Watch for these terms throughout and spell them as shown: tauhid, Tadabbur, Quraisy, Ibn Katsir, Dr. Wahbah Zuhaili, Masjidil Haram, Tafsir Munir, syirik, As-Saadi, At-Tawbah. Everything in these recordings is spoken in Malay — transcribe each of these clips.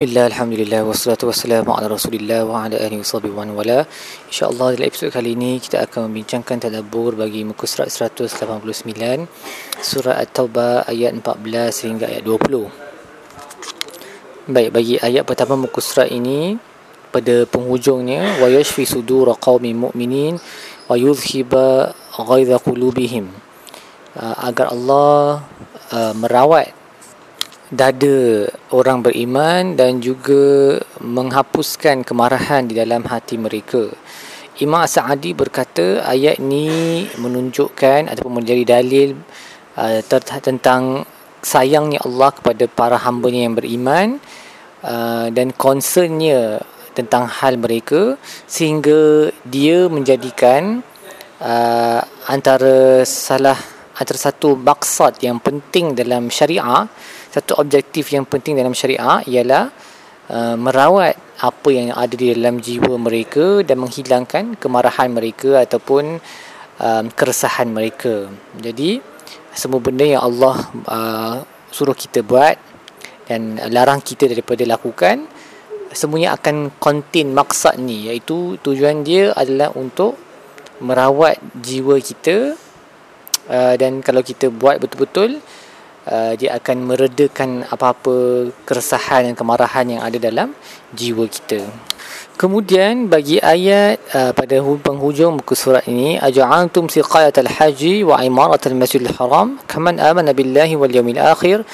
Alhamdulillah, wassalatu wassalamu ala rasulillah wa ala alihi washabihi wa man wala. InsyaAllah dalam episod kali ini kita akan membincangkan tadabbur bagi muka surat 189, surah At-Tawbah ayat 14 hingga ayat 20. Baik, bagi ayat pertama muka surat ini, pada penghujungnya, wa yashfi sudura qaumin mu'minin wa yuzhiba ghaidha qulubihim, agar Allah merawat dada orang beriman dan juga menghapuskan kemarahan di dalam hati mereka. Imam As-Saadi berkata ayat ni menunjukkan ataupun menjadi dalil tentang sayangnya Allah kepada para hambanya yang beriman dan concernnya tentang hal mereka, sehingga dia menjadikan antara satu maksud yang penting dalam syariah, satu objektif yang penting dalam syariah ialah merawat apa yang ada di dalam jiwa mereka dan menghilangkan kemarahan mereka ataupun keresahan mereka. Jadi semua benda yang Allah suruh kita buat dan larang kita daripada lakukan, semuanya akan contain maksud ni, iaitu tujuan dia adalah untuk merawat jiwa kita. Dan kalau kita buat betul-betul, dia akan meredakan apa-apa keresahan dan kemarahan yang ada dalam jiwa kita. Kemudian bagi ayat pada penghujung buku surat ini, aja'antum siqayatal haji wa imaratal masjidil haram kaman amana billahi wal yawmil akhir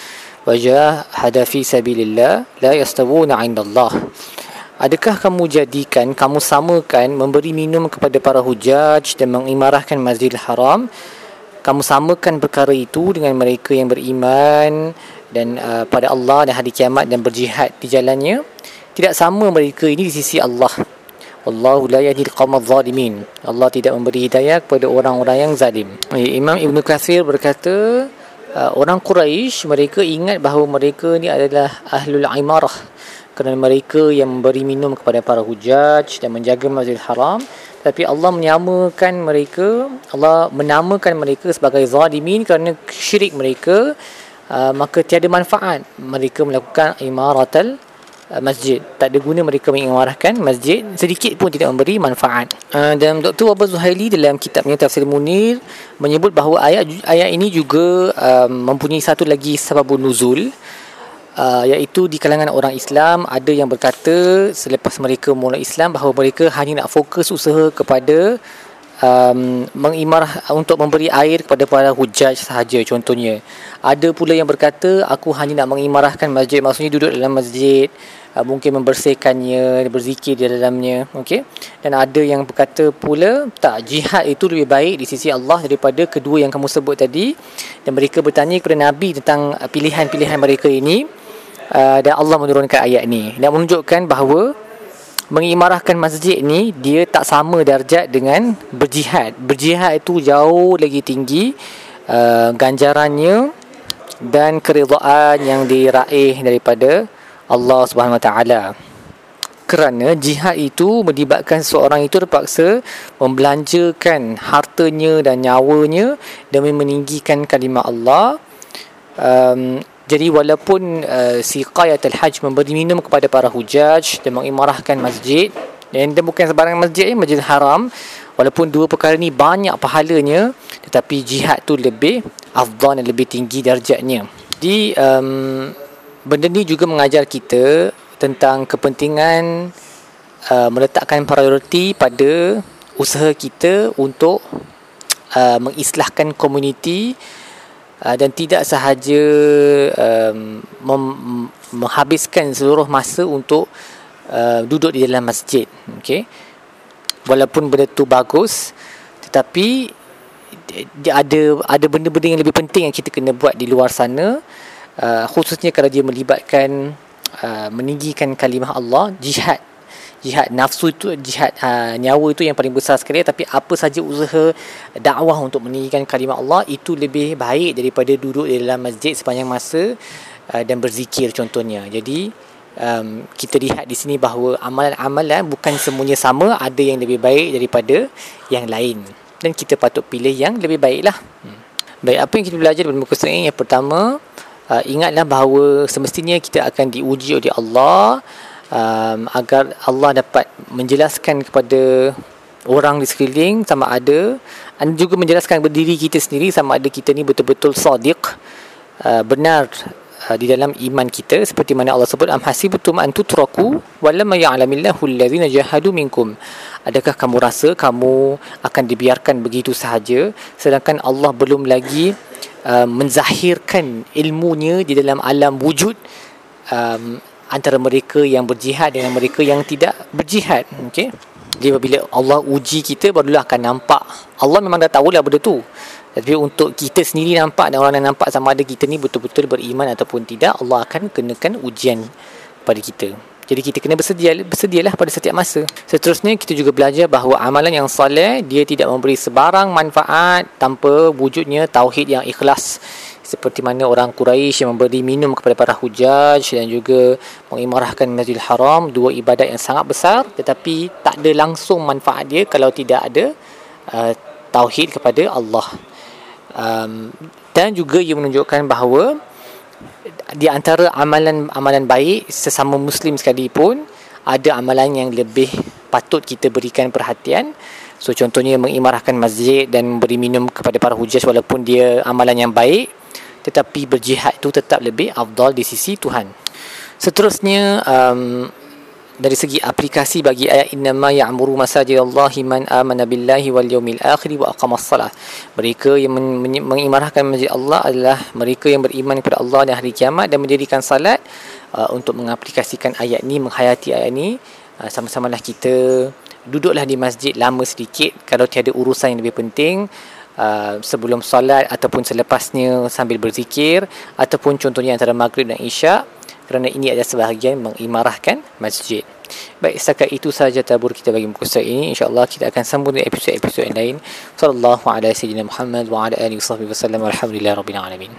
wa jahada fi sabilillah la yastawuna 'indallah. Adakah kamu jadikan, kamu samakan memberi minum kepada para hujaj dan mengimarahkan Masjidil Haram, kamu samakan perkara itu dengan mereka yang beriman dan pada Allah dan hari kiamat dan berjihad di jalannya? Tidak sama mereka ini di sisi Allah. Wallahu la yahdil qaumadh zalimin. Allah tidak memberi hidayah kepada orang-orang yang zalim. Imam Ibn Katsir berkata, orang Quraisy mereka ingat bahawa mereka ni adalah ahlul imarah kerana mereka yang memberi minum kepada para hujaj dan menjaga Masjidil Haram. Tapi Allah menamakan mereka sebagai zalimin kerana syirik mereka, maka tiada manfaat mereka melakukan imaratul masjid. Tak ada guna mereka mengimarahkan masjid, sedikit pun tidak memberi manfaat. Dan Dr. Wahbah Zuhaili dalam kitabnya Tafsir Munir menyebut bahawa ayat ini juga mempunyai satu lagi sababun nuzul, iaitu di kalangan orang Islam ada yang berkata selepas mereka mula Islam bahawa mereka hanya nak fokus usaha kepada mengimarah untuk memberi air kepada para hujaj sahaja contohnya. Ada pula yang berkata aku hanya nak mengimarahkan masjid, maksudnya duduk dalam masjid, mungkin membersihkannya, berzikir di dalamnya, okey. Dan ada yang berkata pula tak, jihad itu lebih baik di sisi Allah daripada kedua yang kamu sebut tadi. Dan mereka bertanya kepada Nabi tentang pilihan-pilihan mereka ini. Dan Allah menurunkan ayat ni dan menunjukkan bahawa mengimarahkan masjid ni dia tak sama darjat dengan berjihad. Berjihad itu jauh lagi tinggi ganjarannya dan keridaan yang diraih daripada Allah SWT, kerana jihad itu melibatkan seorang itu terpaksa membelanjakan hartanya dan nyawanya demi meninggikan kalimah Allah. Jadi walaupun siqayatul hajj memberi minum kepada para hujaj dan mengimarahkan masjid, dan bukan sebarang masjid, Masjidil Haram, walaupun dua perkara ni banyak pahalanya, tetapi jihad tu lebih afdal dan lebih tinggi darjatnya. Jadi benda ni juga mengajar kita tentang kepentingan meletakkan prioriti pada usaha kita untuk mengislahkan komuniti, dan tidak sahaja menghabiskan seluruh masa untuk duduk di dalam masjid. Okay? Walaupun benda tu bagus, tetapi ada benda-benda yang lebih penting yang kita kena buat di luar sana, khususnya kalau dia melibatkan meninggikan kalimah Allah. Jihad nafsu itu, jihad nyawa itu yang paling besar sekali. Tapi apa saja usaha dakwah untuk meninggikan kalimah Allah itu lebih baik daripada duduk di dalam masjid sepanjang masa dan berzikir contohnya. Jadi kita lihat di sini bahawa amalan-amalan bukan semuanya sama, ada yang lebih baik daripada yang lain dan kita patut pilih yang lebih baiklah. Baik, apa yang kita belajar daripada muka surat ini? Yang pertama, ingatlah bahawa semestinya kita akan diuji oleh Allah agar Allah dapat menjelaskan kepada orang di sekeliling sama ada, dan juga menjelaskan berdiri kita sendiri sama ada kita ni betul-betul sadiq, benar di dalam iman kita, seperti mana Allah sebut, am hasibatum an tutraku walamma ya'lamillahu allazina jahadu minkum. Adakah kamu rasa kamu akan dibiarkan begitu sahaja sedangkan Allah belum lagi menzahirkan ilmunya di dalam alam wujud antara mereka yang berjihad dengan mereka yang tidak berjihad. Okey. Jadi apabila Allah uji kita, barulah akan nampak. Allah memang dah tahulah benda tu, tapi untuk kita sendiri nampak dan orang yang nampak sama ada kita ni betul-betul beriman ataupun tidak, Allah akan kenakan ujian pada kita. Jadi kita kena bersedialah pada setiap masa. Seterusnya kita juga belajar bahawa amalan yang soleh dia tidak memberi sebarang manfaat tanpa wujudnya tauhid yang ikhlas. Seperti mana orang Quraisy yang memberi minum kepada para hujaj dan juga mengimarahkan Masjidil Haram, dua ibadat yang sangat besar tetapi tak ada langsung manfaat dia kalau tidak ada tauhid kepada Allah. Dan juga ia menunjukkan bahawa di antara amalan baik sesama Muslim sekalipun ada amalan yang lebih patut kita berikan perhatian. So contohnya mengimarahkan masjid dan memberi minum kepada para hujaj, walaupun dia amalan yang baik tetapi berjihad itu tetap lebih afdal di sisi Tuhan. Seterusnya dari segi aplikasi bagi ayat innama ya'muru masajidallahi man amana billahi wal yawmil akhir wa aqamas salah. Mereka yang mengimarahkan masjid Allah adalah mereka yang beriman kepada Allah dan hari kiamat dan mendirikan salat. Untuk mengaplikasikan ayat ni, menghayati ayat ni, sama-samalah kita duduklah di masjid lama sedikit kalau tiada urusan yang lebih penting, sebelum salat ataupun selepasnya sambil berzikir, ataupun contohnya antara maghrib dan isyak, kerana ini adalah sebahagian mengimarahkan masjid. Baik, setakat itu sahaja tadabbur kita bagi muka surat ini. InsyaAllah kita akan sambung dengan episod-episod yang lain. Sallallahu ala sayyidina Muhammad wa ala alihi wa sahbihi wa sallam. Alhamdulillah Rabbil Alamin.